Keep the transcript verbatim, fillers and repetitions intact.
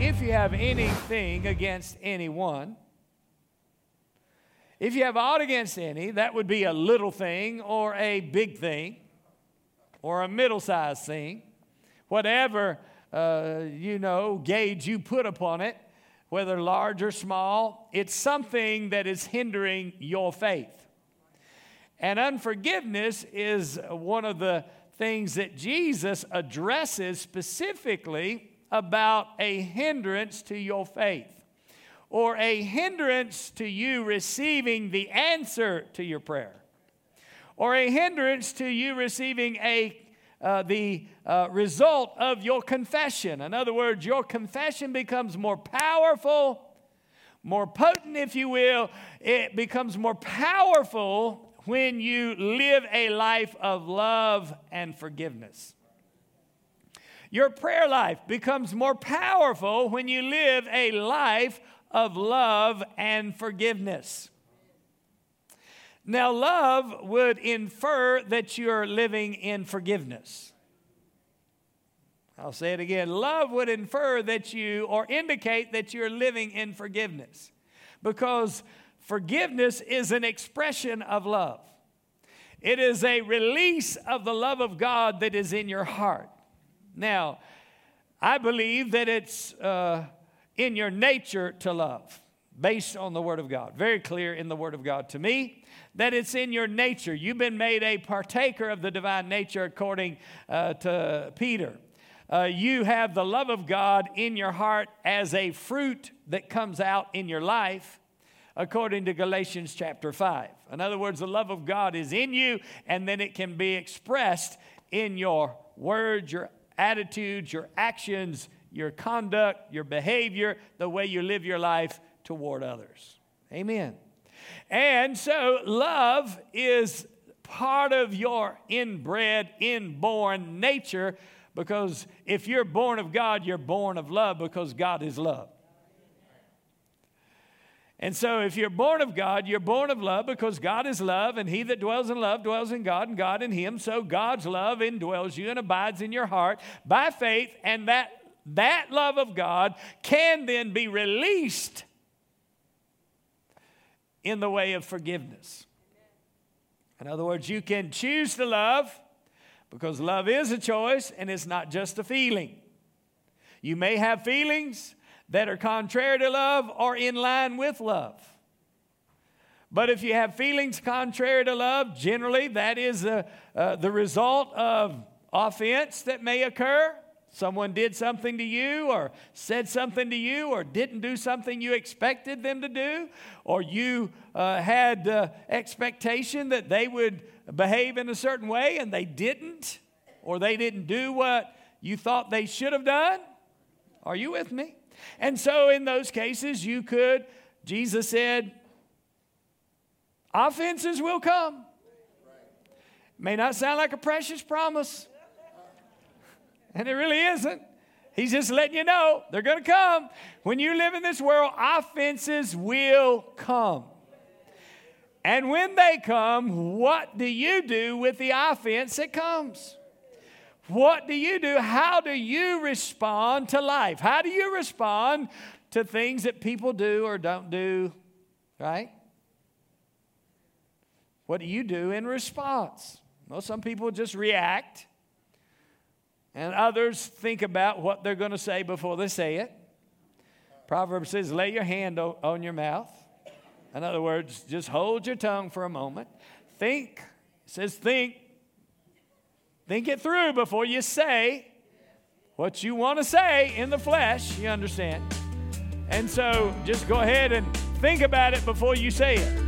if you have anything against anyone, if you have aught against any, that would be a little thing or a big thing or a middle-sized thing, whatever, uh, you know, gauge you put upon it, whether large or small, it's something that is hindering your faith. And unforgiveness is one of the things that Jesus addresses specifically about a hindrance to your faith or a hindrance to you receiving the answer to your prayer or a hindrance to you receiving a Uh, the uh, result of your confession. In other words, your confession becomes more powerful, more potent, if you will. It becomes more powerful when you live a life of love and forgiveness. Your prayer life becomes more powerful when you live a life of love and forgiveness. Now, love would infer that you're living in forgiveness. I'll say it again. Love would infer that you, or indicate that you're living in forgiveness, because forgiveness is an expression of love. It is a release of the love of God that is in your heart. Now, I believe that it's uh, in your nature to love, based on the Word of God. Very clear in the Word of God to me that it's in your nature. You've been made a partaker of the divine nature according uh, to Peter. Uh, you have the love of God in your heart as a fruit that comes out in your life according to Galatians chapter five. In other words, the love of God is in you, and then it can be expressed in your words, your attitudes, your actions, your conduct, your behavior, the way you live your life toward others. Amen. And so love is part of your inbred, inborn nature, because if you're born of God, you're born of love, because God is love. And so if you're born of God, you're born of love, because God is love, and he that dwells in love dwells in God, and God in him. So God's love indwells you and abides in your heart by faith, and that that love of God can then be released in the way of forgiveness. In other words, you can choose to love, because love is a choice and it's not just a feeling. You may have feelings that are contrary to love or in line with love. But if you have feelings contrary to love, generally that is a, uh, the result of offense that may occur. Someone did something to you, or said something to you, or didn't do something you expected them to do, or you uh, had uh, expectation that they would behave in a certain way and they didn't, or they didn't do what you thought they should have done. Are you with me? And so in those cases, you could, Jesus said, offenses will come. May not sound like a precious promise. And it really isn't. He's just letting you know they're going to come. When you live in this world, offenses will come. And when they come, what do you do with the offense that comes? What do you do? How do you respond to life? How do you respond to things that people do or don't do, right? What do you do in response? Well, some people just react. And others think about what they're going to say before they say it. Proverbs says, lay your hand on your mouth. In other words, just hold your tongue for a moment. Think. It says think. Think it through before you say what you want to say in the flesh, you understand. And so just go ahead and think about it before you say it.